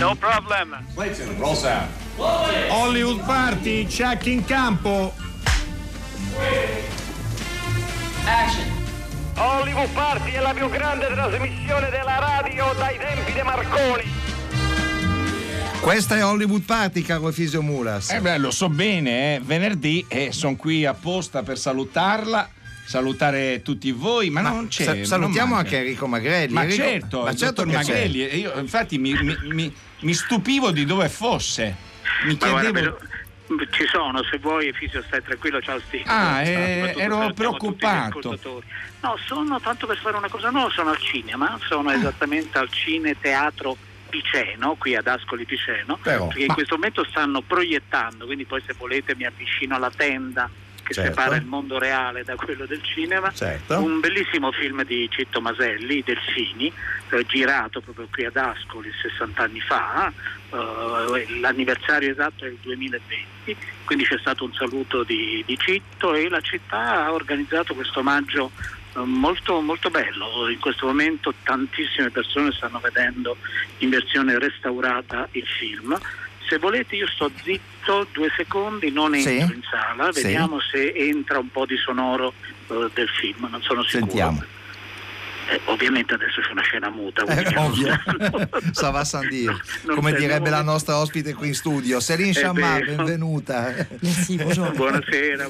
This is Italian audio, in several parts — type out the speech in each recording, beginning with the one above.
No problem. Clayton, roll sound. Hollywood Party, check in campo. Action. Hollywood Party è la più grande trasmissione della radio dai tempi di Marconi. Questa è Hollywood Party, caro Efisio Mulas. Beh, lo so bene, venerdì e sono qui apposta per salutarla. Salutare tutti voi, ma non c'è. Salutiamo anche Enrico Magrelli. Ma Enrico, certo, ma certo che Magrelli. C'è. Io infatti mi stupivo di dove fosse. Mi chiedevo. Ci sono, se vuoi Efisio, stai tranquillo, ciao Steve. Ero preoccupato. No, sono tanto per fare una cosa, no, sono al cinema, sono esattamente al Cine Teatro Piceno, qui ad Ascoli Piceno, perché in questo momento stanno proiettando, quindi poi se volete mi avvicino alla tenda che separa il mondo reale da quello del cinema, un bellissimo film di Citto Maselli, I Delfini, girato proprio qui ad Ascoli 60 anni fa, l'anniversario esatto è il 2020, quindi c'è stato un saluto di Citto e la città ha organizzato questo omaggio molto, molto bello. In questo momento tantissime persone stanno vedendo in versione restaurata il film. Se volete io sto zitto 2 secondi, non entro in sala, vediamo se entra un po' di sonoro del film, non sono sicuro. Sentiamo. Ovviamente adesso c'è una scena muta, ovvio. Sava San Dio, no, come direbbe la nostra ospite qui in studio, Céline Sciamma, benvenuta. Buonasera.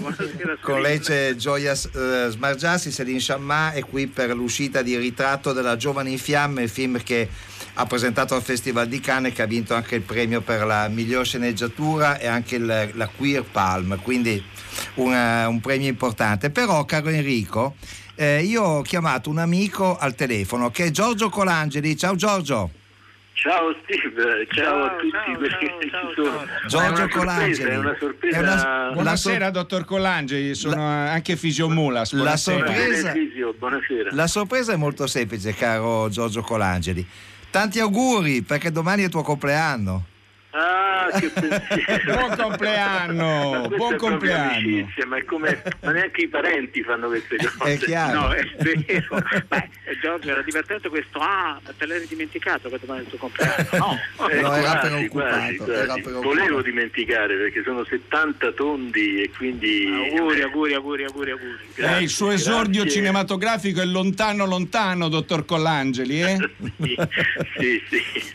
Con lei c'è Gioia Smargiassi. Céline Sciamma è qui per l'uscita di Ritratto della Giovane in Fiamme, il film che ha presentato al Festival di Cannes, che ha vinto anche il premio per la miglior sceneggiatura e anche la Queer Palm, quindi un premio importante. Però, caro Enrico, io ho chiamato un amico al telefono che è Giorgio Colangeli. Ciao Giorgio. Ciao Steve, ciao a tutti quelli che ci sono. Giorgio Colangeli. È una sorpresa. Buonasera dottor Colangeli, sono anche Efisio Mulas. Buonasera. La sorpresa è molto semplice, caro Giorgio Colangeli. Tanti auguri, perché domani è il tuo compleanno. Che pensiero. Buon compleanno. Amicizia, ma neanche i parenti fanno queste cose. È chiaro. No, è vero. Giorgio, era divertente questo. Te l'hai dimenticato che domani è il tuo compleanno? No, era preoccupato. Volevo dimenticare perché sono 70 tondi e quindi auguri. Grazie, il suo esordio cinematografico è lontano, dottor Colangeli, Sì.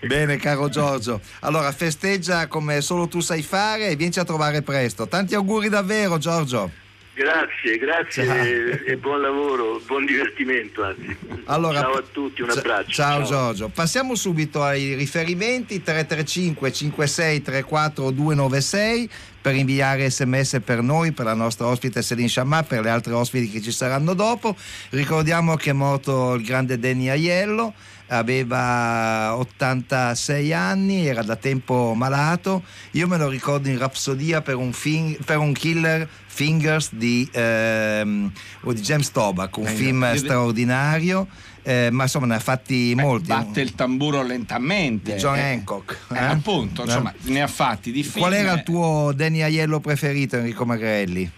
Bene, caro Giorgio. Allora, festeggia come solo tu sai fare e vieni a trovare presto. Tanti auguri davvero, Giorgio. Grazie. Ciao. E buon lavoro, buon divertimento, anzi. Allora, ciao a tutti, un abbraccio. Ciao Giorgio. Passiamo subito ai riferimenti 335 56 34 296 per inviare sms per noi, per la nostra ospite Céline Sciamma, per le altre ospiti che ci saranno dopo. Ricordiamo che è morto il grande Danny Aiello, aveva 86 anni, era da tempo malato. Io me lo ricordo in Rhapsodia per un Killer Fingers di James Toback, un film straordinario. Ma insomma ne ha fatti molti. Batte il tamburo lentamente. John Hancock. Appunto, insomma, ne ha fatti di film. Qual era il tuo Danny Aiello preferito, Enrico Magrelli?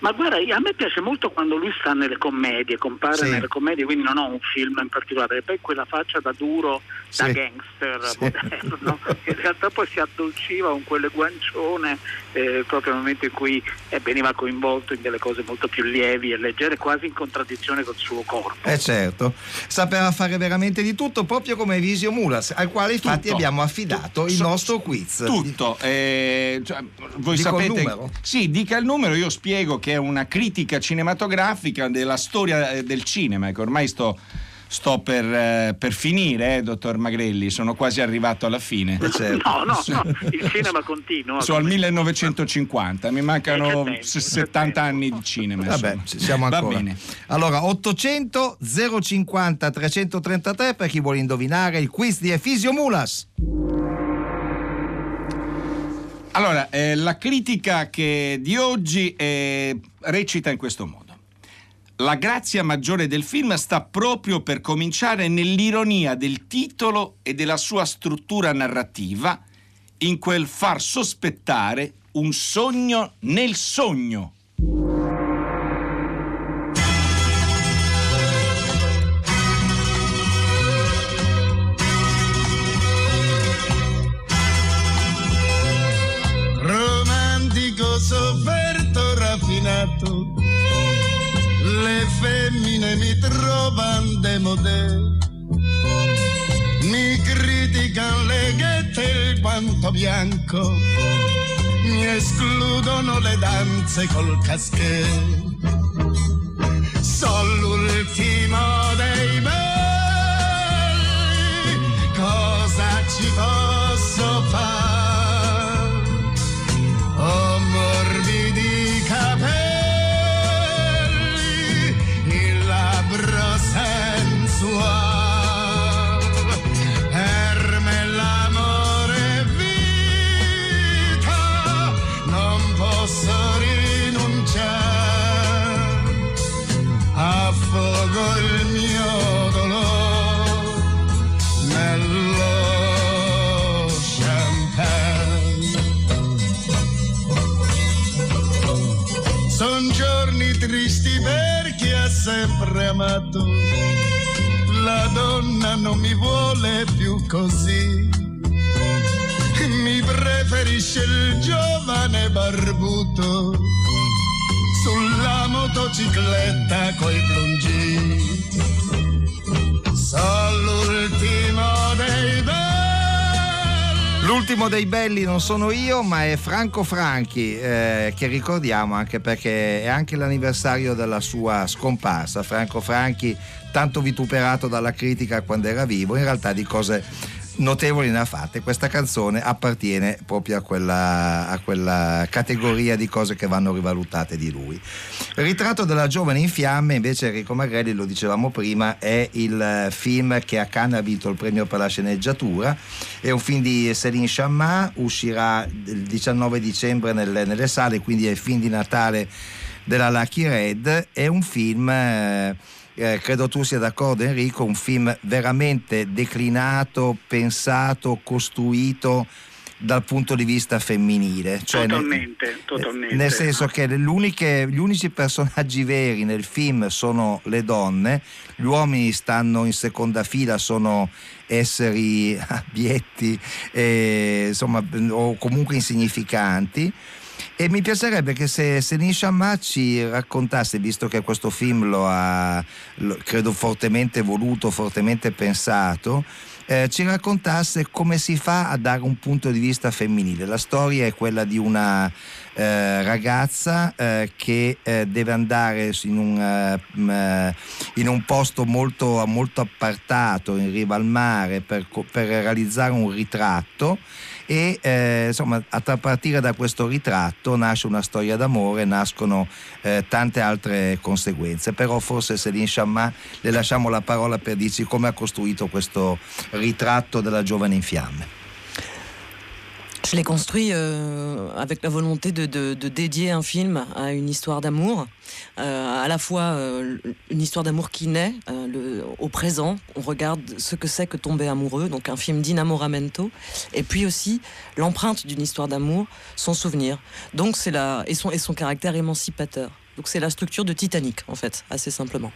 Ma guarda, a me piace molto quando lui sta nelle commedie, compare nelle commedie, quindi non ho un film in particolare, e poi quella faccia da duro, da gangster moderno, in realtà poi si addolciva con quelle guancione proprio nel momento in cui veniva coinvolto in delle cose molto più lievi e leggere, quasi in contraddizione col suo corpo. Certo, sapeva fare veramente di tutto, proprio come Efisio Mulas, al quale infatti abbiamo affidato il nostro quiz. Tutto, cioè, voi sapete il numero? Sì, dica il numero, io spiego che è una critica cinematografica della storia del cinema, che ormai sto per finire, dottor Magrelli, sono quasi arrivato alla fine. No, il cinema continua. Sono al 1950, mi mancano 70 anni di cinema. Vabbè, siamo ancora. Va bene. Allora, 800 050 333 per chi vuole indovinare il quiz di Efisio Mulas. Allora, la critica di oggi recita in questo modo. La grazia maggiore del film sta proprio per cominciare nell'ironia del titolo e della sua struttura narrativa, in quel far sospettare un sogno nel sogno. letto, le femmine mi trovano demodè, mi criticano le ghette e il guanto bianco, mi escludono le danze col caschetto. Sono l'ultimo dei belli, cosa ci posso fare? Ho morbidi capelli, il labbro sensuale, per me l'amore è vita, non posso rinunciare. Affogo il mio dolore nello champagne. Son giorni tristi per chi ha sempre amato, la donna non mi vuole più così, mi preferisce il giovane barbuto sulla motocicletta coi plungì. Sono l'ultimo dei belli. L'ultimo dei belli non sono io, ma è Franco Franchi, che ricordiamo anche perché è anche l'anniversario della sua scomparsa. Franco Franchi, tanto vituperato dalla critica quando era vivo, in realtà di cose notevoli ne ha fatte. Questa canzone appartiene proprio a quella categoria di cose che vanno rivalutate di lui. Ritratto della giovane in fiamme, invece, Enrico Magrelli, lo dicevamo prima, è il film che a Cannes ha vinto il premio per la sceneggiatura, è un film di Céline Sciamma, uscirà il 19 dicembre nelle sale, quindi è il film di Natale della Lucky Red. È un film, credo tu sia d'accordo Enrico, un film veramente declinato, pensato, costruito dal punto di vista femminile, cioè totalmente. Nel senso che gli unici personaggi veri nel film sono le donne, gli uomini stanno in seconda fila, sono esseri abietti, insomma, o comunque insignificanti. E mi piacerebbe che se Céline Sciamma ci raccontasse, visto che questo film lo credo fortemente voluto, fortemente pensato, ci raccontasse come si fa a dare un punto di vista femminile. La storia è quella di una ragazza che deve andare in un posto molto, molto appartato, in riva al mare, per realizzare un ritratto. E insomma, a partire da questo ritratto nasce una storia d'amore, nascono tante altre conseguenze. Però forse Céline Sciamma le lasciamo la parola per dirci come ha costruito questo ritratto della giovane in fiamme. Je l'ai construit avec la volonté de dédier un film à une histoire d'amour, à la fois une histoire d'amour qui naît au présent, on regarde ce que c'est que tomber amoureux, donc un film d'innamoramento, et puis aussi l'empreinte d'une histoire d'amour, son souvenir, donc c'est son caractère émancipateur. Donc c'est la structure de Titanic en fait, assez simplement.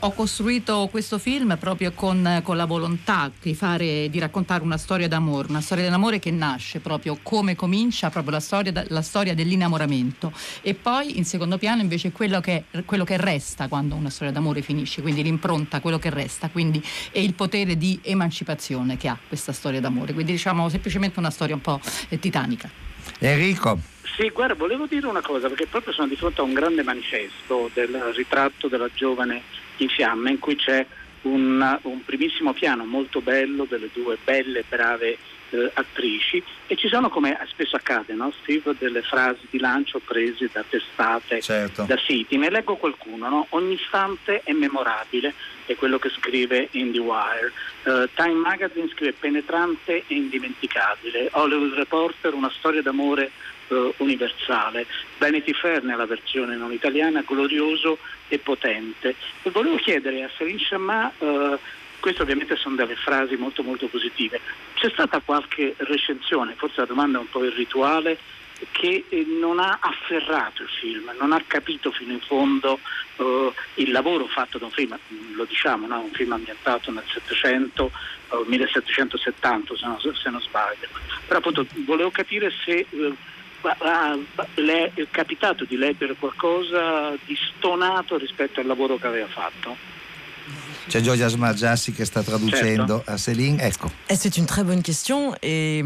Ho costruito questo film proprio con la volontà di raccontare una storia d'amore, che nasce proprio come comincia proprio la storia dell'innamoramento, e poi in secondo piano invece quello che resta quando una storia d'amore finisce, quindi l'impronta, quello che resta, quindi è il potere di emancipazione che ha questa storia d'amore, quindi diciamo semplicemente una storia un po' titanica. Enrico. Sì, guarda, volevo dire una cosa, perché proprio sono di fronte a un grande manifesto del ritratto della giovane in fiamme, in cui c'è un primissimo piano molto bello delle due belle, brave attrici, e ci sono, come spesso accade, no, Steve, delle frasi di lancio prese da testate, certo, da siti. Ne leggo qualcuno, no? Ogni istante è memorabile, è quello che scrive in The Wire. Time Magazine scrive penetrante e indimenticabile. Hollywood Reporter, una storia d'amore universale. Vanity Fair, nella versione non italiana, glorioso e potente. E volevo chiedere a Céline Sciamma, queste ovviamente sono delle frasi molto molto positive, c'è stata qualche recensione, forse la domanda è un po' irrituale, che non ha afferrato il film, non ha capito fino in fondo il lavoro fatto da un film, lo diciamo, no? Un film ambientato nel 1770, se non sbaglio, però appunto volevo capire se le è capitato di leggere qualcosa di stonato rispetto al lavoro che aveva fatto? C'è Gioia Smargiassi che sta traducendo, certo, à Céline. Ecco. C'est une très bonne question et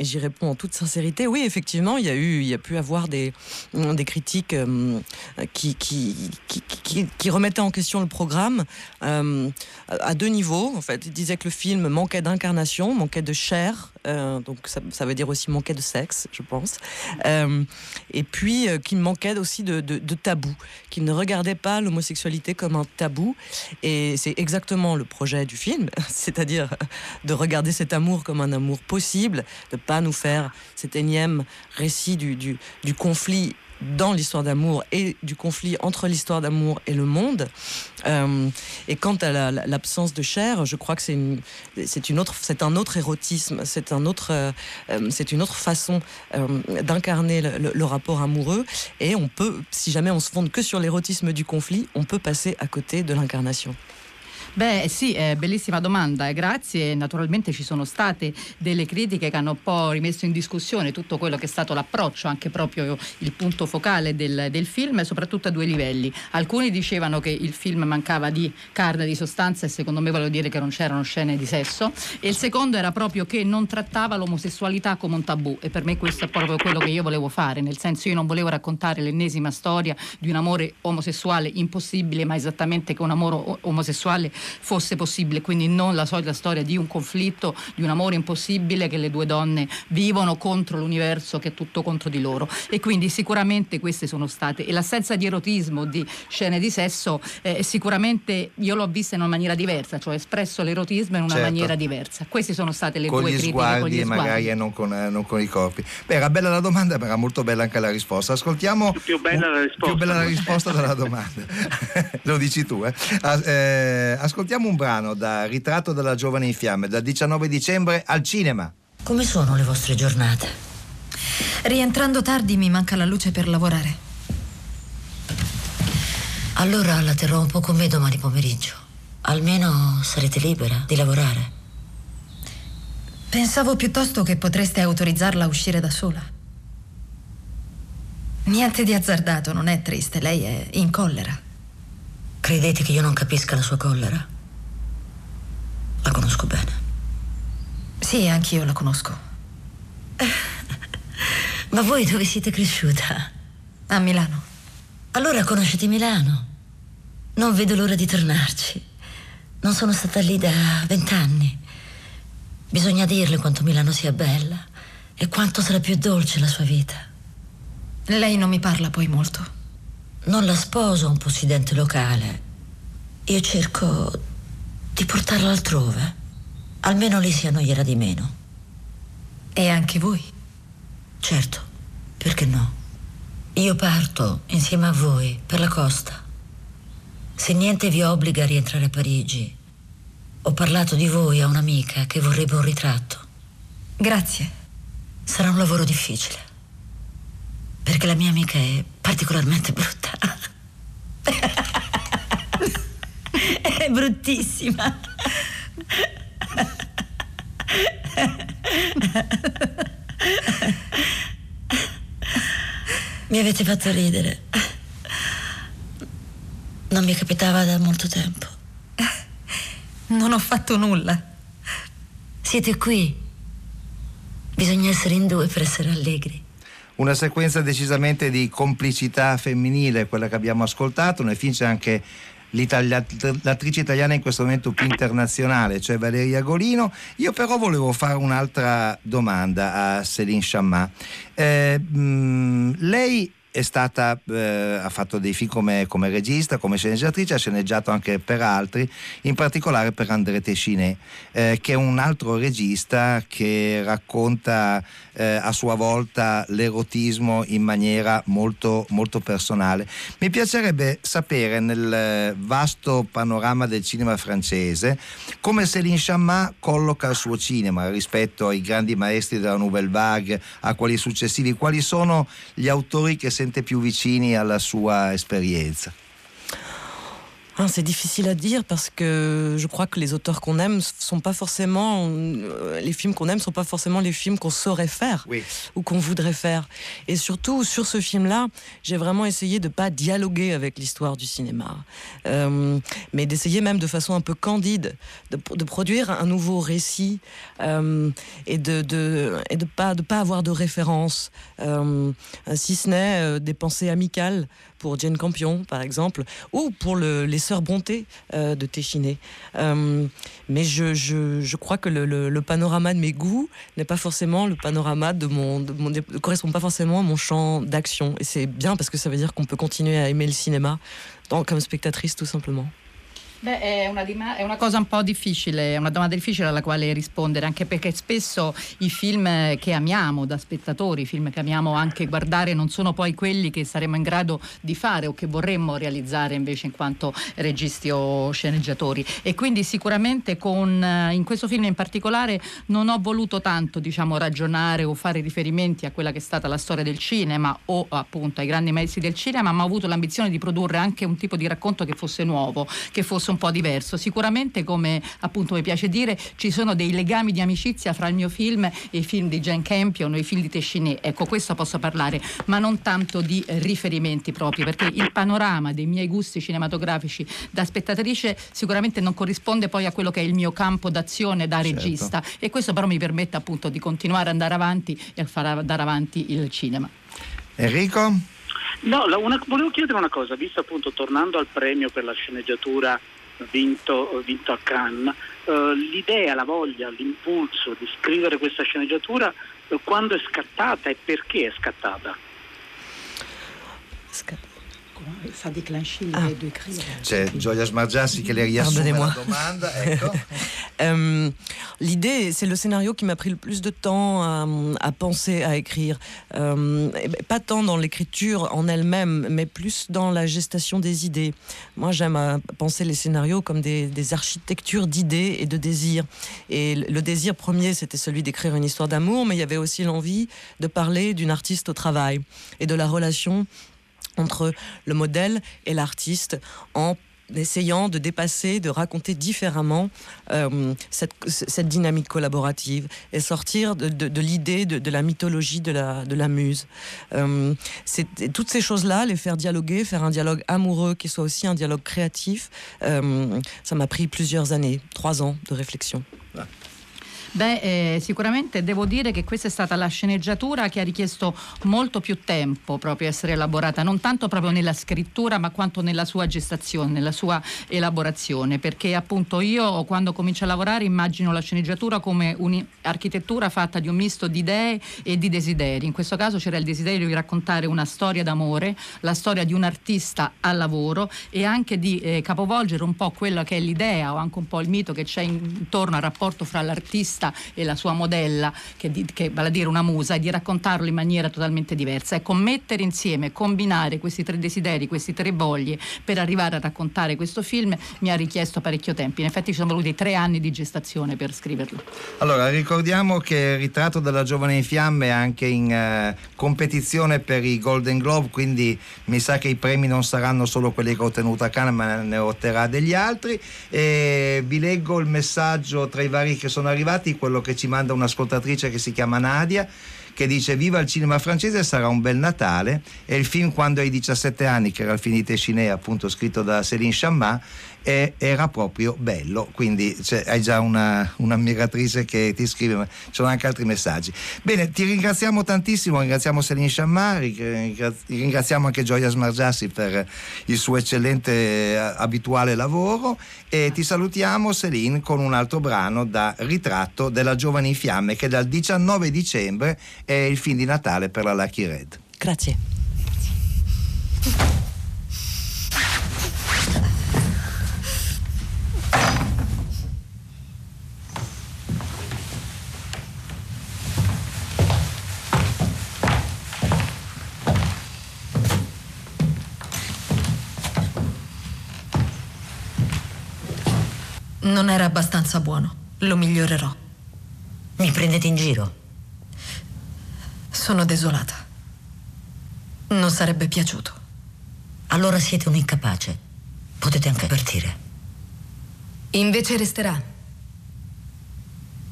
j'y réponds en toute sincérité. Oui, effectivement, il y a pu avoir des critiques qui remettaient en question le programme à deux niveaux. En fait, ils disaient que le film manquait d'incarnation, manquait de chair. Donc ça veut dire aussi manquait de sexe, je pense, et puis qu'il manquait aussi de tabou, qu'il ne regardait pas l'homosexualité comme un tabou, et c'est exactement le projet du film, c'est-à-dire de regarder cet amour comme un amour possible, de pas nous faire cet énième récit du conflit dans l'histoire d'amour et du conflit entre l'histoire d'amour et le monde. Et quant à l'absence de chair, je crois que c'est un autre érotisme, c'est une autre façon d'incarner le rapport amoureux, et on peut, si jamais on se fonde que sur l'érotisme du conflit, on peut passer à côté de l'incarnation. Beh sì, bellissima domanda, grazie. Naturalmente ci sono state delle critiche che hanno un po' rimesso in discussione tutto quello che è stato l'approccio, anche proprio il punto focale del film, soprattutto a due livelli. Alcuni dicevano che il film mancava di carne, di sostanza, e secondo me volevo dire che non c'erano scene di sesso, e il secondo era proprio che non trattava l'omosessualità come un tabù, e per me questo è proprio quello che io volevo fare, nel senso, io non volevo raccontare l'ennesima storia di un amore omosessuale impossibile, ma esattamente che un amore omosessuale fosse possibile, quindi non la solita storia di un conflitto, di un amore impossibile che le due donne vivono contro l'universo che è tutto contro di loro. E quindi sicuramente queste sono state, e l'assenza di erotismo, di scene di sesso, sicuramente io l'ho vista in una maniera diversa, cioè ho espresso l'erotismo in una, certo, maniera diversa. Queste sono state le due critiche, con gli sguardi e magari non con i corpi. Beh, era bella la domanda, ma era molto bella anche la risposta. Ascoltiamo. Più bella la risposta della domanda. Lo dici tu, eh? Ascoltiamo un brano da Ritratto della Giovane in Fiamme, dal 19 dicembre al cinema. Come sono le vostre giornate? Rientrando tardi mi manca la luce per lavorare. Allora la terrò un po' con me domani pomeriggio. Almeno sarete libera di lavorare. Pensavo piuttosto che potreste autorizzarla a uscire da sola. Niente di azzardato, non è triste, lei è in collera. Credete che io non capisca la sua collera? La conosco bene. Sì, anch'io la conosco. Ma voi dove siete cresciuta? A Milano. Allora conoscete Milano. Non vedo l'ora di tornarci. Non sono stata lì da 20 anni. Bisogna dirle quanto Milano sia bella e quanto sarà più dolce la sua vita. Lei non mi parla poi molto. Non la sposo un possidente locale. Io cerco di portarla altrove. Almeno lì si annoierà di meno. E anche voi? Certo, perché no? Io parto insieme a voi per la costa. Se niente vi obbliga a rientrare a Parigi, ho parlato di voi a un'amica che vorrebbe un ritratto. Grazie. Sarà un lavoro difficile, perché la mia amica è particolarmente brutta. È bruttissima. Mi avete fatto ridere. Non mi capitava da molto tempo. Non ho fatto nulla. Siete qui. Bisogna essere in due per essere allegri. Una sequenza decisamente di complicità femminile, quella che abbiamo ascoltato. Nel film c'è anche l'attrice italiana in questo momento più internazionale, cioè Valeria Golino. Io però volevo fare un'altra domanda a Céline Sciamma. Lei è stata, ha fatto dei film come regista, come sceneggiatrice, ha sceneggiato anche per altri, in particolare per André Téchiné, che è un altro regista che racconta a sua volta l'erotismo in maniera molto, molto personale. Mi piacerebbe sapere, nel vasto panorama del cinema francese, come Céline Sciamma colloca il suo cinema rispetto ai grandi maestri della Nouvelle Vague, a quelli successivi. Quali sono gli autori che sente più vicini alla sua esperienza? C'est difficile à dire parce que je crois que les auteurs qu'on aime sont pas forcément les films qu'on aime sont pas forcément les films qu'on saurait faire oui. ou qu'on voudrait faire. Et surtout sur ce film-là, j'ai vraiment essayé de pas dialoguer avec l'histoire du cinéma, mais d'essayer même de façon un peu candide de produire un nouveau récit et de pas avoir de référence, si ce n'est des pensées amicales pour Jane Campion par exemple ou pour les Sœurs Brontë de Téchiné, mais je crois que le panorama de mes goûts n'est pas forcément le panorama de mon ne correspond pas forcément à mon champ d'action, et c'est bien parce que ça veut dire qu'on peut continuer a aimer il cinema come spettatrice tout simplement. Beh, è una cosa un po' difficile, è una domanda difficile alla quale rispondere, anche perché spesso i film che amiamo da spettatori, i film che amiamo anche guardare, non sono poi quelli che saremo in grado di fare o che vorremmo realizzare invece in quanto registi o sceneggiatori. E quindi sicuramente in questo film in particolare non ho voluto tanto ragionare o fare riferimenti a quella che è stata la storia del cinema o appunto ai grandi maestri del cinema, ma ho avuto l'ambizione di produrre anche un tipo di racconto che fosse nuovo, che fosse un po' diverso. Sicuramente, come appunto mi piace dire, ci sono dei legami di amicizia fra il mio film e i film di Jane Campion o i film di Téchiné, ecco, questo posso parlare, ma non tanto di riferimenti propri, perché il panorama dei miei gusti cinematografici da spettatrice sicuramente non corrisponde poi a quello che è il mio campo d'azione da regista, certo. E questo però mi permette appunto di continuare ad andare avanti e a far andare avanti il cinema. Enrico? No, volevo chiedere una cosa, visto appunto, tornando al premio per la sceneggiatura vinto a Cannes, l'idea, la voglia, l'impulso di scrivere questa sceneggiatura, quando è scattata e perché è scattata? C'è Gioia Smargiassi che le riassume la domanda, ecco. L'idée, c'est le scénario qui m'a pris le plus de temps à penser, à écrire, pas tant dans l'écriture en elle-même mais plus dans la gestation des idées. Moi j'aime à penser les scénarios comme des architectures d'idées et de désirs, et le désir premier c'était celui d'écrire une histoire d'amour, mais il y avait aussi l'envie de parler d'une artiste au travail et de la relation entre le modèle et l'artiste, en essayant de dépasser, de raconter différemment cette dynamique collaborative et sortir de l'idée de la mythologie de la muse. Toutes ces choses-là, les faire dialoguer, faire un dialogue amoureux qui soit aussi un dialogue créatif, ça m'a pris plusieurs années, 3 ans de réflexion. Ouais. Beh, sicuramente devo dire che questa è stata la sceneggiatura che ha richiesto molto più tempo proprio essere elaborata, non tanto proprio nella scrittura ma quanto nella sua gestazione, nella sua elaborazione, perché appunto io quando comincio a lavorare immagino la sceneggiatura come un'architettura fatta di un misto di idee e di desideri. In questo caso c'era il desiderio di raccontare una storia d'amore, la storia di un artista al lavoro, e anche di capovolgere un po' quella che è l'idea o anche un po' il mito che c'è intorno al rapporto fra l'artista e la sua modella, che vale a dire una musa, e di raccontarlo in maniera totalmente diversa. Ecco, mettere insieme, combinare questi 3 desideri, questi 3 voglie per arrivare a raccontare questo film mi ha richiesto parecchio tempo. In effetti ci sono voluti 3 anni di gestazione per scriverlo. Allora, ricordiamo che Ritratto della Giovane in Fiamme è anche in competizione per i Golden Globe, quindi mi sa che i premi non saranno solo quelli che ho ottenuto a Cannes, ma ne otterrà degli altri. E vi leggo il messaggio tra i vari che sono arrivati, quello che ci manda un'ascoltatrice che si chiama Nadia, che dice: viva il cinema francese, sarà un bel Natale. E il film Quando hai 17 anni, che era il film di Téchiné, appunto scritto da Céline Sciamma, era proprio bello. Quindi hai già un'ammiratrice che ti scrive, ma ci sono anche altri messaggi. Bene, ti ringraziamo tantissimo, ringraziamo Céline Sciamma, ringraziamo anche Gioia Smargiassi per il suo eccellente abituale lavoro, e ti salutiamo, Céline, con un altro brano da Ritratto della Giovane in Fiamme, che dal 19 dicembre è il film di Natale per la Lucky Red. Grazie. Non era abbastanza buono, lo migliorerò. Mi prendete in giro? Sono desolata. Non sarebbe piaciuto. Allora siete un incapace. Potete anche partire. Invece resterà.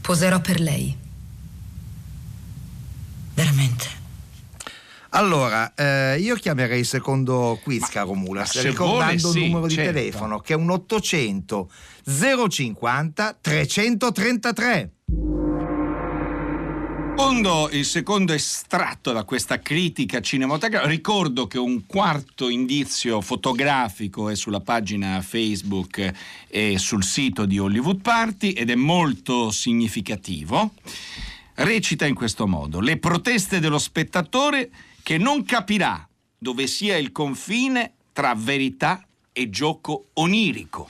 Poserò per lei. Veramente. Allora, io chiamerei il secondo quiz, caro Mulas, ricordando il numero di telefono, che è un 800 050 333. Il secondo estratto da questa critica cinematografica. Ricordo che un quarto indizio fotografico è sulla pagina Facebook e sul sito di Hollywood Party ed è molto significativo. Recita in questo modo: le proteste dello spettatore che non capirà dove sia il confine tra verità e gioco onirico.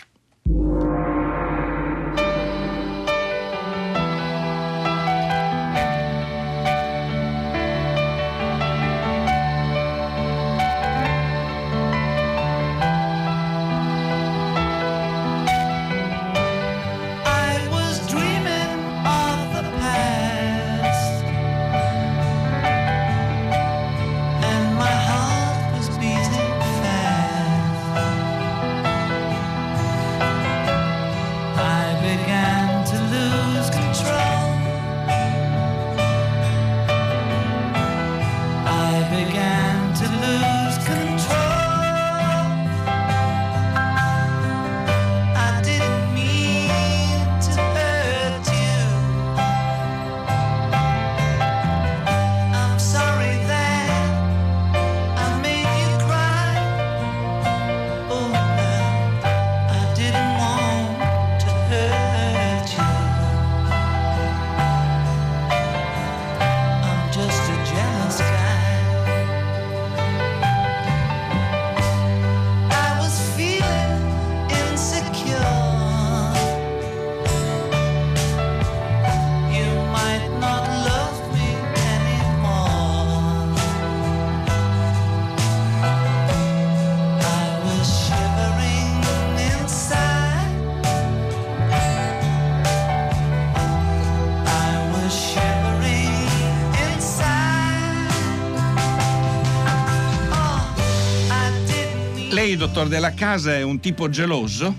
Il dottor Della Casa è un tipo geloso?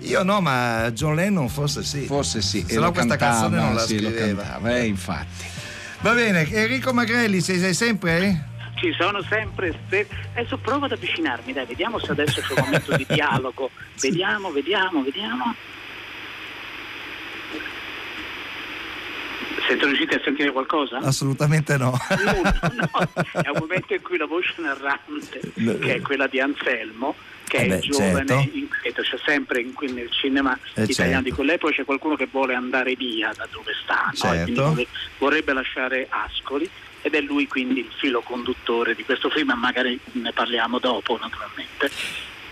Io no, ma John Lennon forse sì. Forse sì. Se no questa canzone non la scriveva. Infatti. Va bene, Enrico Magrelli, sei sempre? Ci sono sempre. Adesso provo ad avvicinarmi, dai, vediamo se adesso c'è un momento di dialogo. Vediamo. Siete riusciti a sentire qualcosa? Assolutamente no. No, è un momento in cui la voce narrante, che è quella di Anselmo, che è giovane, certo, inquieto, c'è sempre nel cinema italiano di quell'epoca c'è qualcuno che vuole andare via da dove sta, no? E vorrebbe lasciare Ascoli, ed è lui quindi il filo conduttore di questo film, ma magari ne parliamo dopo, naturalmente.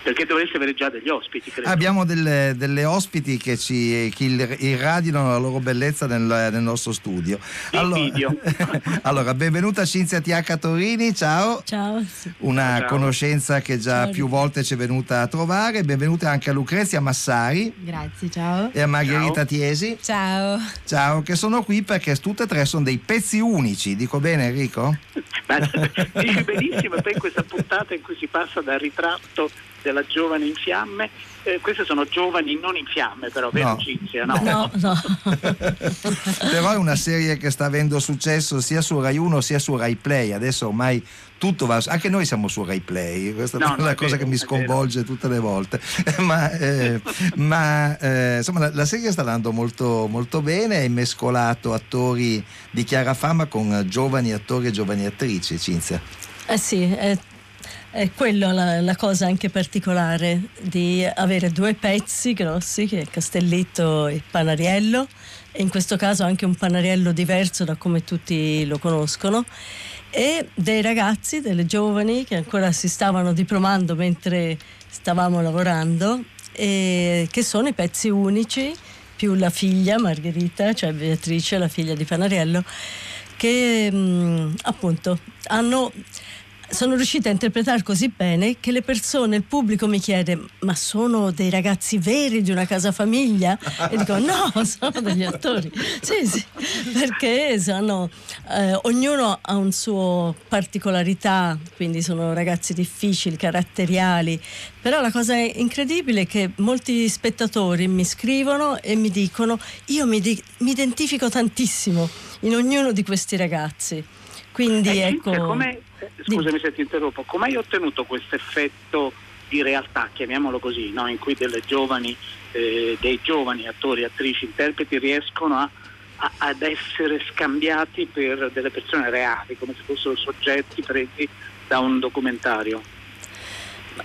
Perché dovreste avere già degli ospiti, credo. Abbiamo delle ospiti che ci irradiano la loro bellezza nel nostro studio. Allora, benvenuta Cinzia T.H. Torrini, ciao. Ciao. Una conoscenza che già più volte ci è venuta a trovare. Benvenuta anche a Lucrezia Massari. Grazie, ciao. E a Margherita Tiesi. Ciao. Ciao, che sono qui perché tutte e tre sono dei pezzi unici. Dico bene, Enrico? Dici benissimo, e poi in questa puntata in cui si passa dal ritratto della giovane in fiamme, queste sono giovani non in fiamme, però, vero Cinzia? No. Però è una serie che sta avendo successo sia su Rai 1 sia su Rai Play. Adesso ormai tutto va, anche noi siamo su Rai Play, questa è la cosa che mi sconvolge tutte le volte. Ma insomma la serie sta andando molto, molto bene. Hai mescolato attori di chiara fama con giovani attori e giovani attrici, Cinzia. È quella la cosa anche particolare di avere due pezzi grossi, che è Castelletto e Panariello, e in questo caso anche un Panariello diverso da come tutti lo conoscono, e dei ragazzi, delle giovani che ancora si stavano diplomando mentre stavamo lavorando, e che sono i pezzi unici, più la figlia Margherita, cioè Beatrice, la figlia di Panariello, che appunto hanno sono riuscita a interpretare così bene che le persone, il pubblico mi chiede: ma sono dei ragazzi veri di una casa famiglia? E dico no, sono degli attori, sì sì, perché sono, ognuno ha un suo particolarità, quindi sono ragazzi difficili, caratteriali, però la cosa incredibile è che molti spettatori mi scrivono e mi dicono: io mi identifico tantissimo in ognuno di questi ragazzi. Quindi ecco, scusami se ti interrompo, come hai ottenuto questo effetto di realtà, chiamiamolo così, no? In cui dei giovani attori, attrici, interpreti riescono ad essere scambiati per delle persone reali, come se fossero soggetti presi da un documentario?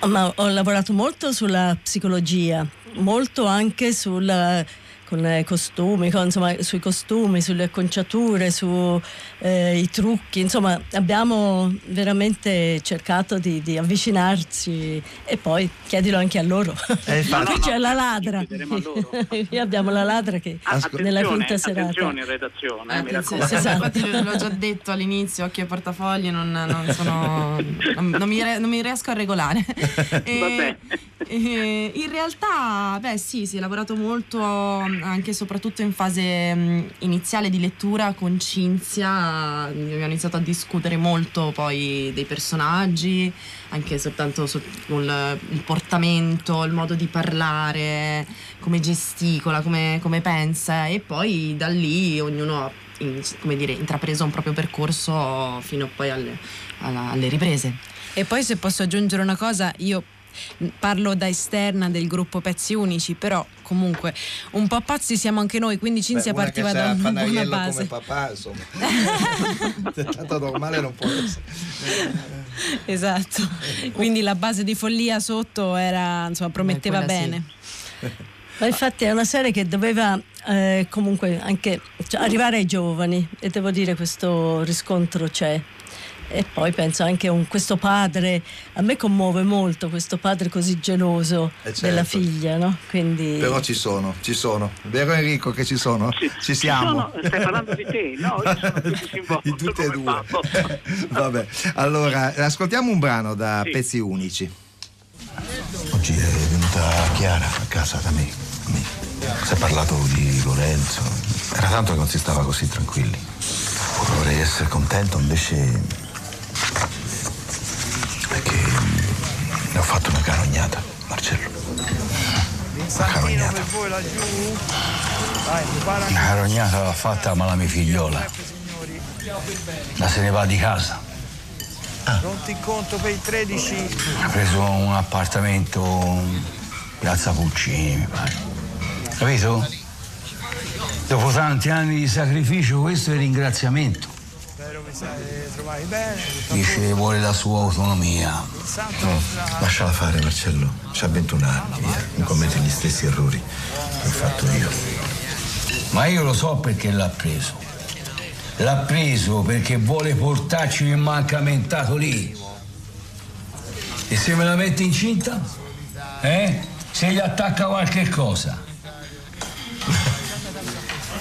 Ma ho lavorato molto sulla psicologia, molto anche con costumi, insomma, sui costumi, sulle acconciature, su i trucchi, insomma abbiamo veramente cercato di avvicinarci, e poi chiedilo anche a loro. No, c'è la ladra, qui abbiamo la ladra che nella quinta serata. Attenzione in redazione, mi raccomando. Sì, esatto. L'ho già detto all'inizio, occhio e portafogli non mi riesco a regolare. In realtà sì, ho lavorato molto anche e soprattutto in fase iniziale di lettura con Cinzia. Abbiamo iniziato a discutere molto poi dei personaggi, anche soltanto il portamento, il modo di parlare, come gesticola, come pensa, e poi da lì ognuno ha intrapreso un proprio percorso fino poi alle riprese. E poi, se posso aggiungere una cosa, io parlo da esterna del gruppo Pezzi Unici, però comunque un po' pazzi siamo anche noi, quindi Cinzia partiva da una buona base. Come papà, insomma. Tanto normale non può essere. Esatto. Quindi la base di follia sotto era, insomma, prometteva bene. Sì. Ma infatti è una serie che doveva comunque anche arrivare ai giovani, e devo dire questo riscontro c'è. E poi penso anche a questo padre, a me commuove molto questo padre così geloso, certo, della figlia, no? Quindi... Però ci sono, vero Enrico, che ci sono? Ci siamo. Ci sono, stai parlando di te, no? Io sono di tutte e due. Vabbè, allora ascoltiamo un brano da Pezzi Unici. Oggi è venuta Chiara a casa da me. Si è parlato di Lorenzo, era tanto che non si stava così tranquilli. Vorrei essere contento, invece... Ne ho fatto una carognata, Marcello. Una carognata. Una carognata l'ha fatta, ma la mia figliola. La se ne va di casa. Pronti conto per i 13. Ha preso un appartamento Piazza Puccini, mi pare. Capito? Dopo tanti anni di sacrificio, questo è il ringraziamento. Dice vuole la sua autonomia. No, lasciala fare, Marcello. C'ha 21 anni, non commette gli stessi errori che ho fatto io. Ma io lo so perché l'ha preso. L'ha preso perché vuole portarci il mancamentato lì. E se me la mette incinta? Se gli attacca qualche cosa?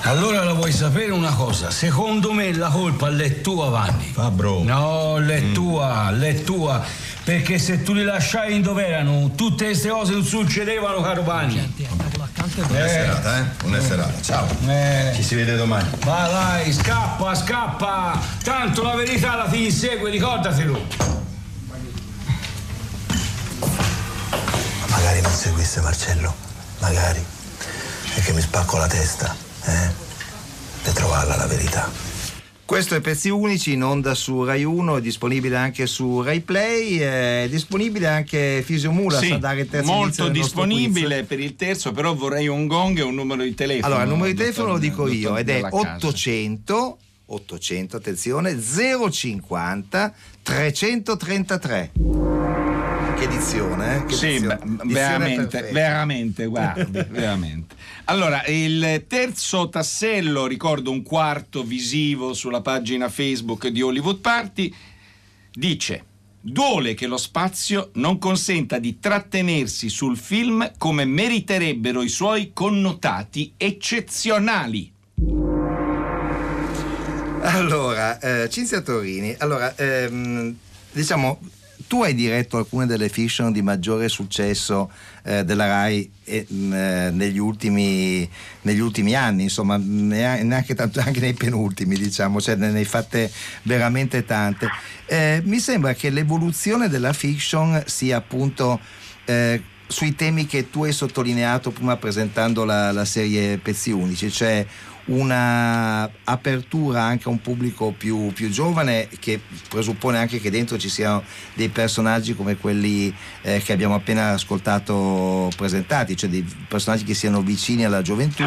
Allora la vuoi sapere una cosa? Secondo me la colpa l'è tua, Vanni. Fabbro. No, l'è tua. Perché se tu li lasciai in dove erano, tutte queste cose non succedevano, caro Vanni. Buona serata, Buona serata. Ciao. Ci si vede domani. Vai, scappa. Tanto la verità la ti insegue, ricordatelo. Magari non seguisse Marcello. Magari. È che mi spacco la testa. Per trovarla la verità. Questo è Pezzi Unici, in onda su Rai 1, è disponibile anche su Rai Play, è disponibile anche Efisio Mulas a dare il terzo inizio del nostro quiz. Molto disponibile per il terzo, però vorrei un gong e un numero di telefono. Allora, il numero di telefono lo dico io, ed è 800, attenzione, 050 333. Che edizione, eh? Veramente, guardi, veramente. Allora, il terzo tassello, ricordo un quarto visivo sulla pagina Facebook di Hollywood Party, dice: duole che lo spazio non consenta di trattenersi sul film come meriterebbero i suoi connotati eccezionali. Allora, Cinzia Torrini, diciamo, tu hai diretto alcune delle fiction di maggiore successo della Rai negli ultimi anni, insomma, neanche tanto, anche nei penultimi, diciamo, cioè ne hai fatte veramente tante. Mi sembra che l'evoluzione della fiction sia appunto sui temi che tu hai sottolineato prima presentando la serie Pezzi Unici, cioè una apertura anche a un pubblico più giovane, che presuppone anche che dentro ci siano dei personaggi come quelli che abbiamo appena ascoltato presentati, cioè dei personaggi che siano vicini alla gioventù,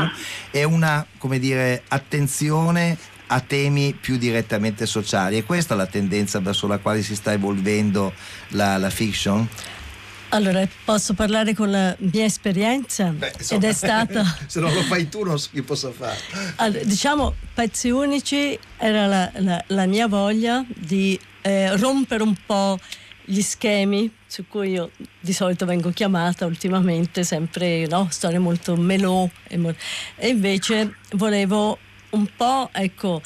e una, come dire, attenzione a temi più direttamente sociali. E questa è la tendenza verso la quale si sta evolvendo la fiction? Allora, posso parlare con la mia esperienza? Beh, insomma, ed è stata... Se non lo fai tu non so chi possa fare. Allora, diciamo, Pezzi Unici era la mia voglia di rompere un po' gli schemi su cui io di solito vengo chiamata ultimamente, sempre, no? Storie molto melò. E invece volevo un po', ecco,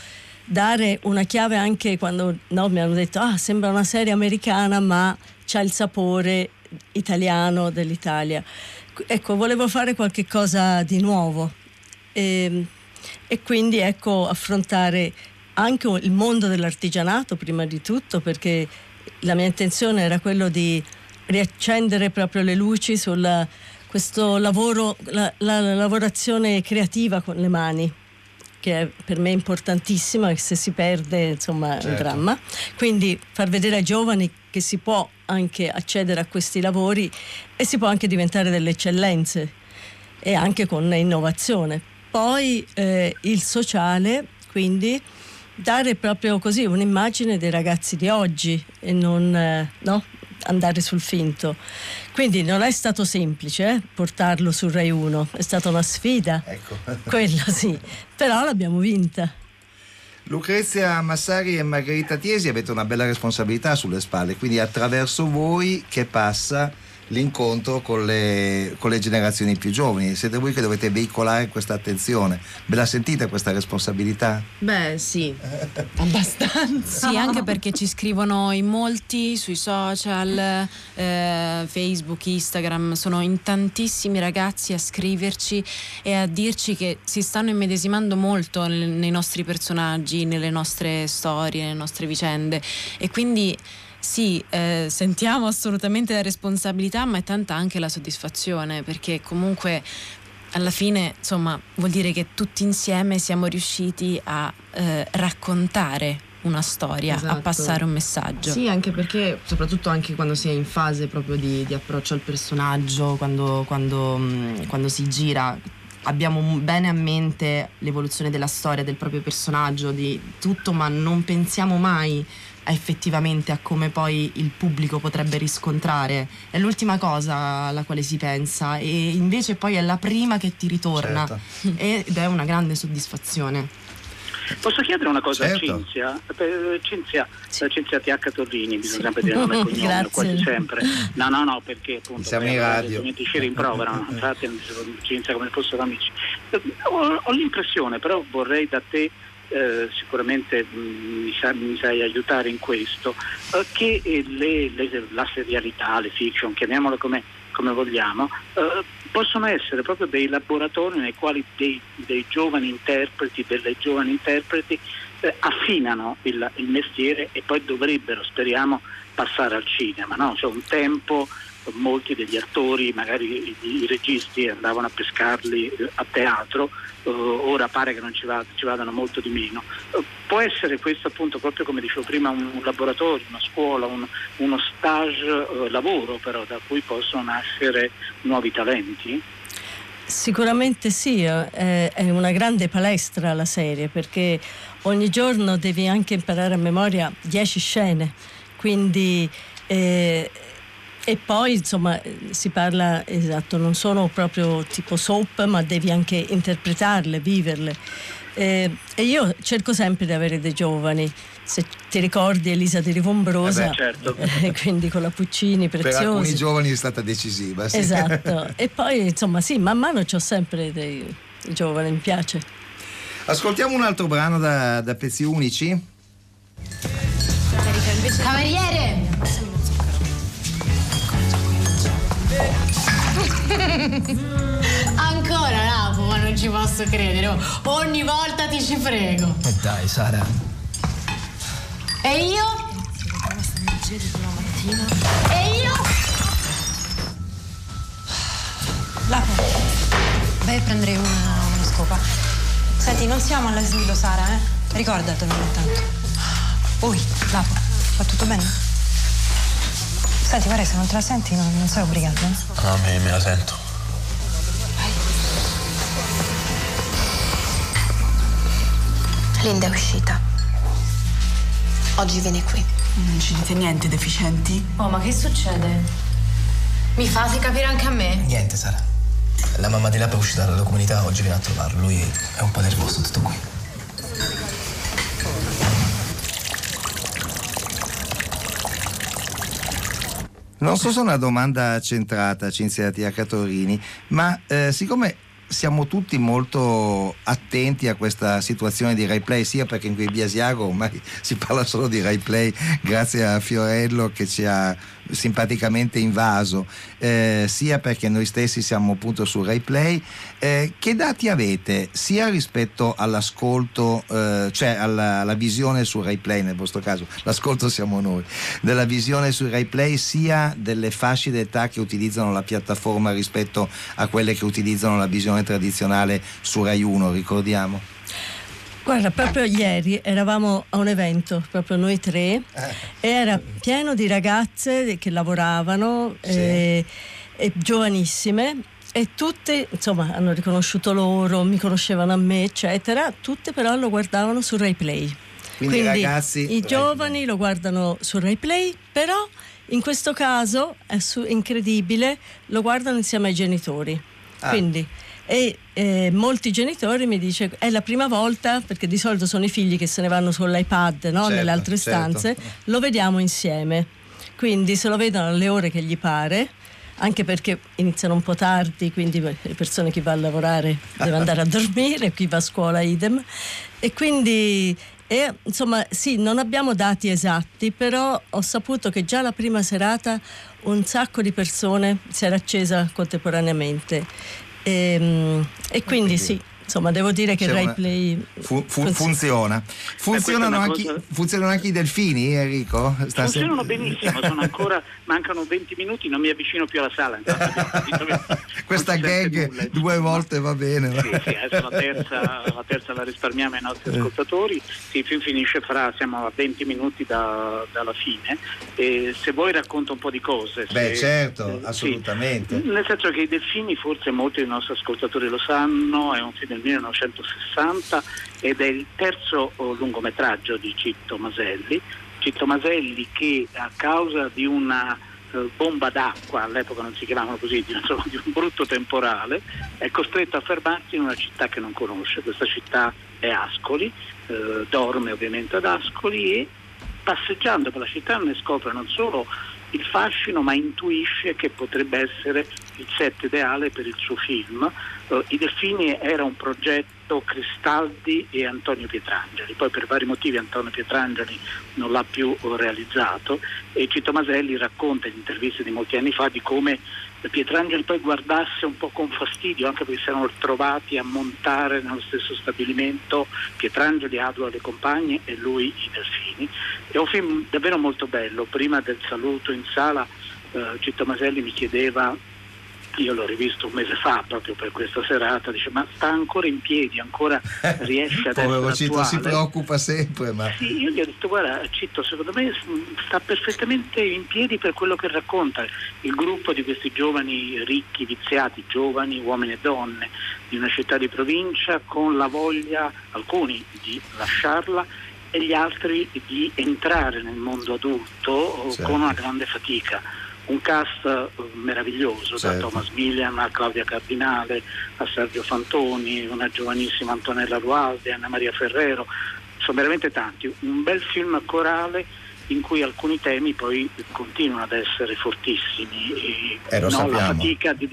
dare una chiave anche quando, no, mi hanno detto sembra una serie americana ma c'ha il sapore italiano dell'Italia. Ecco, volevo fare qualche cosa di nuovo e quindi, ecco, affrontare anche il mondo dell'artigianato prima di tutto, perché la mia intenzione era quello di riaccendere proprio le luci sulla questo lavoro, la lavorazione creativa con le mani, che è per me importantissima, e se si perde, insomma, certo, è un dramma. Quindi far vedere ai giovani che si può anche accedere a questi lavori e si può anche diventare delle eccellenze, e anche con innovazione. Poi il sociale, quindi dare proprio così un'immagine dei ragazzi di oggi e non no, andare sul finto. Quindi non è stato semplice portarlo su Rai 1, è stata una sfida, ecco. Quella sì, però l'abbiamo vinta. Lucrezia Massari e Margherita Tiesi, avete una bella responsabilità sulle spalle, quindi attraverso voi che passa l'incontro con le generazioni più giovani. Siete voi che dovete veicolare questa attenzione. Ve la sentite questa responsabilità? Beh, sì, abbastanza. Sì, anche perché ci scrivono in molti sui social, Facebook, Instagram, sono in tantissimi ragazzi a scriverci e a dirci che si stanno immedesimando molto nei nostri personaggi, nelle nostre storie, nelle nostre vicende, e quindi sì, sentiamo assolutamente la responsabilità, ma è tanta anche la soddisfazione, perché comunque alla fine, insomma, vuol dire che tutti insieme siamo riusciti a raccontare una storia, esatto, a passare un messaggio. Sì, anche perché, soprattutto anche quando si è in fase proprio di approccio al personaggio, quando si gira, abbiamo bene a mente l'evoluzione della storia, del proprio personaggio, di tutto, ma non pensiamo mai effettivamente a come poi il pubblico potrebbe riscontrare. È l'ultima cosa alla quale si pensa, e invece poi è la prima che ti ritorna, certo, ed è una grande soddisfazione. Posso chiedere una cosa, certo, a Cinzia? Cinzia T.H. Torrini, bisogna sempre dire nome e cognome, quasi sempre. No, perché appunto siamo in radio, ci rimproverano, infatti Cinzia come fossero amici. Ho l'impressione, però vorrei da te, sicuramente mi sai aiutare in questo, che la serialità, le fiction, chiamiamola come vogliamo, possono essere proprio dei laboratori nei quali dei giovani interpreti, delle giovani interpreti affinano il mestiere, e poi dovrebbero, speriamo, passare al cinema, no? Cioè, un tempo molti degli attori, magari i registi, andavano a pescarli a teatro, ora pare che non ci vadano molto di meno. Può essere questo, appunto, proprio come dicevo prima, un laboratorio, una scuola, uno stage lavoro, però, da cui possono nascere nuovi talenti? Sicuramente sì, è una grande palestra la serie, perché ogni giorno devi anche imparare a memoria 10 scene, quindi... E poi, insomma, si parla, esatto, non sono proprio tipo soap, ma devi anche interpretarle, viverle. E io cerco sempre di avere dei giovani. Se ti ricordi Elisa di Rivombrosa, certo, quindi con la Puccini, preziosa. Per alcuni giovani è stata decisiva, sì. Esatto. E poi, insomma, sì, man mano c'ho sempre dei giovani, mi piace. Ascoltiamo un altro brano da Pezzi Unici. Cameriere! Ancora Rapo, ma non ci posso credere. Ogni volta ti ci frego. E dai, Sara. E io? E io? Lapo, vai a prendere una scopa. Senti, non siamo all'asilo, Sara, eh? Ricordatelo ogni tanto. Oi, Lapo, va tutto bene? Senti, pare se non te la senti non sei obbligato. No, me la sento. Vai. Linda è uscita. Oggi viene qui. Non ci dite niente, deficienti? Oh, ma che succede? Mi fate capire anche a me? Niente, Sara. La mamma di Lapa è uscita dalla comunità, oggi viene a trovarlo. Lui è un po' nervoso, tutto qui. Non so se è una domanda centrata, Cinzia T.H. Torrini, ma siccome siamo tutti molto attenti a questa situazione di Rai Play, sia perché in Qui Biasiago ormai si parla solo di Rai Play grazie a Fiorello che ci ha simpaticamente invaso, sia perché noi stessi siamo appunto su Rai Play, che dati avete sia rispetto all'ascolto, cioè alla visione su Rai Play, nel vostro caso l'ascolto siamo noi, della visione su Rai Play, sia delle fasce d'età che utilizzano la piattaforma rispetto a quelle che utilizzano la visione tradizionale su Rai 1, ricordiamo? Guarda, proprio ieri eravamo a un evento, proprio noi tre, e era pieno di ragazze che lavoravano, sì. e giovanissime, e tutte, insomma, hanno riconosciuto loro, mi conoscevano a me, eccetera, tutte però lo guardavano su Rai Play. Quindi ragazzi, i giovani lo guardano su Rai Play, però in questo caso è incredibile, lo guardano insieme ai genitori. Quindi molti genitori mi dice è la prima volta, perché di solito sono i figli che se ne vanno con l'iPad, no? Certo, nelle altre stanze, certo. Lo vediamo insieme, quindi se lo vedono alle ore che gli pare, anche perché iniziano un po' tardi, quindi le persone, chi va a lavorare deve andare a dormire, chi va a scuola idem, e quindi insomma sì, non abbiamo dati esatti, però ho saputo che già la prima serata un sacco di persone si era accesa contemporaneamente e quindi sì, insomma devo dire che Rai Play funziona. Funzionano anche i delfini, Enrico? Funzionano benissimo, sono ancora mancano 20 minuti, non mi avvicino più alla sala. Questa gag due volte va bene. Sì, adesso la terza la risparmiamo ai nostri ascoltatori. Sì, film finisce siamo a 20 minuti dalla fine, e se vuoi racconto un po' di cose. Beh, certo, assolutamente. Sì. Nel senso che i delfini, forse molti dei nostri ascoltatori lo sanno, è un film del 1960 ed è il terzo lungometraggio di Citto Maselli. Citto Maselli che a causa di una bomba d'acqua, all'epoca non si chiamavano così, insomma, di un brutto temporale, è costretto a fermarsi in una città che non conosce. Questa città è Ascoli, dorme ovviamente ad Ascoli, e passeggiando per la città ne scopre non solo il fascino, ma intuisce che potrebbe essere il set ideale per il suo film. I Delfini era un progetto Cristaldi e Antonio Pietrangeli, poi per vari motivi Antonio Pietrangeli non l'ha più realizzato, e Citto Maselli racconta in interviste di molti anni fa di come Pietrangeli poi guardasse un po' con fastidio, anche perché si erano trovati a montare nello stesso stabilimento, Pietrangeli adora le compagne e lui i Delfini. È un film davvero molto bello. Prima del saluto in sala Citto Maselli mi chiedeva, io l'ho rivisto un mese fa proprio per questa serata, dice ma sta ancora in piedi, ancora riesce ad essere attuale? Citto si preoccupa sempre, ma... Sì, io gli ho detto guarda Citto, secondo me sta perfettamente in piedi per quello che racconta, il gruppo di questi giovani ricchi, viziati, giovani, uomini e donne di una città di provincia con la voglia, alcuni, di lasciarla e gli altri di entrare nel mondo adulto, certo, con una grande fatica. Un cast meraviglioso, certo, da Thomas Millian a Claudia Cardinale a Sergio Fantoni, una giovanissima Antonella Rualdi, Anna Maria Ferrero, sono veramente tanti. Un bel film corale in cui alcuni temi poi continuano ad essere fortissimi, no? la fatica di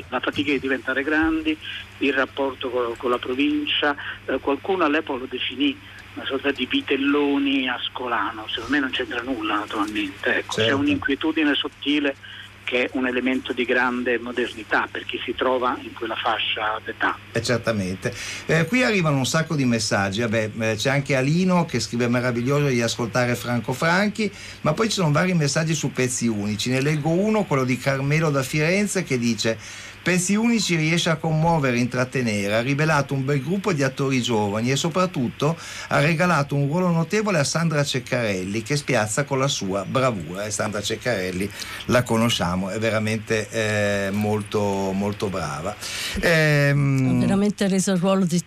diventare grandi, il rapporto con la provincia, qualcuno all'epoca lo definì una sorta di vitelloni ascolano, secondo me non c'entra nulla naturalmente, ecco. Certo. C'è un'inquietudine sottile che è un elemento di grande modernità per chi si trova in quella fascia d'età. Certamente. Qui arrivano un sacco di messaggi, c'è anche Alino che scrive: meraviglioso di ascoltare Franco Franchi, ma poi ci sono vari messaggi su Pezzi Unici, ne leggo uno, quello di Carmelo da Firenze, che dice: Pezzi Unici riesce a commuovere, intrattenere, ha rivelato un bel gruppo di attori giovani e soprattutto ha regalato un ruolo notevole a Sandra Ceccarelli, che spiazza con la sua bravura, e Sandra Ceccarelli la conosciamo, è veramente molto molto brava, ha veramente reso il ruolo di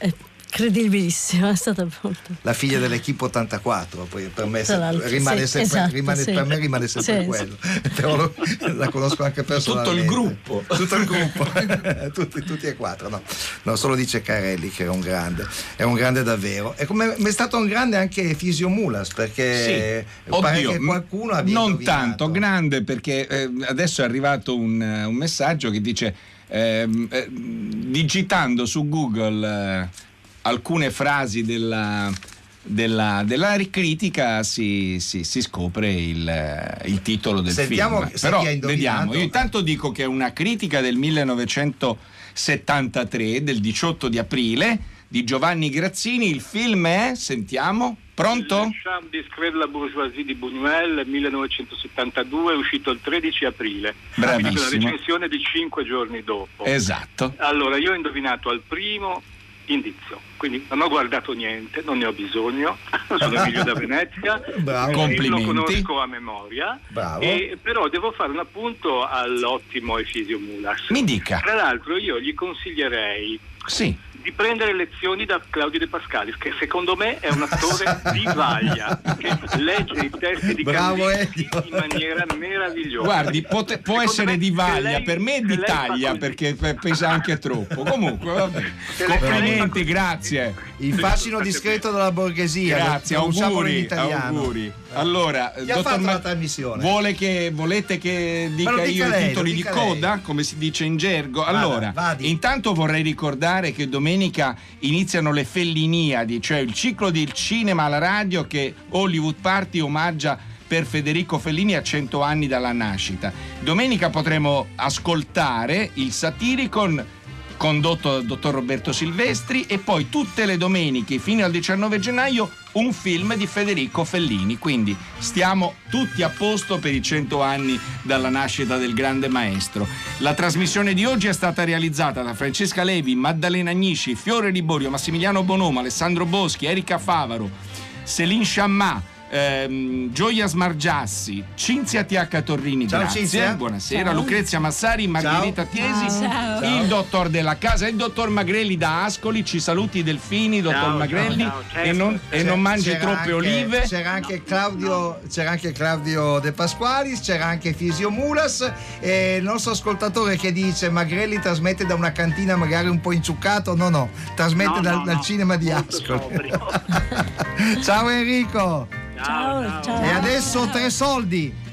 è credibilissima, è stata molto... la figlia dell'Equipe 84, poi per me rimane sempre quello, però la conosco anche personalmente, tutto il gruppo tutti e quattro, no solo di Ceccarelli, che è un grande davvero. E come è stato un grande anche Efisio Mulas, perché sì, pare che qualcuno abbia indovinato. Tanto grande, perché adesso è arrivato un messaggio che dice digitando su Google alcune frasi della critica si scopre il titolo del film. Però vediamo, io intanto dico che è una critica del 1973, del 18 di aprile, di Giovanni Grazzini. Il film è, sentiamo, pronto? Le Chambre discrète de la bourgeoisie di Buñuel, 1972, uscito il 13 aprile. Bravissimo. La recensione di 5 giorni dopo. Esatto. Allora, io ho indovinato al primo indizio, quindi non ho guardato niente, non ne ho bisogno, sono Emilio da Venezia, lo conosco a memoria. Bravo. E però devo fare un appunto all'ottimo Efisio Mulas. Mi dica. Tra l'altro io gli consiglierei di prendere lezioni da Claudio De Pascalis, che secondo me è un attore di vaglia, che legge i testi di Kandinsky in maniera meravigliosa. Guardi, può essere di vaglia, per me è di taglia, perché pesa anche troppo. Comunque, vabbè. Complimenti, grazie. Il fascino discreto della borghesia. Grazie, auguri. Allora, dottor volete che dica io i titoli di coda, come si dice in gergo? Allora, intanto vorrei ricordare che domenica iniziano le Felliniadi, cioè il ciclo del cinema alla radio che Hollywood Party omaggia per Federico Fellini a 100 anni dalla nascita. Domenica potremo ascoltare il Satiricon condotto dal dottor Roberto Silvestri, e poi tutte le domeniche fino al 19 gennaio un film di Federico Fellini, quindi stiamo tutti a posto per i 100 anni dalla nascita del grande maestro. La trasmissione di oggi è stata realizzata da Francesca Levi, Maddalena Agnisci, Fiore Liborio, Massimiliano Bonomo, Alessandro Boschi, Erika Favaro, Céline Sciamma, Gioia Smargiassi, Cinzia T.H. Torrini, ciao, grazie. Cinzia. Buonasera. Ciao. Lucrezia Massari, Margherita Tiesi, ciao. Il dottor della casa, il dottor Magrelli da Ascoli, ci saluti i Delfini, dottor Magrelli, ciao. E non mangi troppe olive. C'era anche Claudio De Pasqualis, c'era anche Efisio Mulas, e il nostro ascoltatore che dice: Magrelli trasmette da una cantina magari un po' inciuccato, no, trasmette dal cinema di Ascoli. Ciao Enrico. Ciao. E adesso 3 soldi.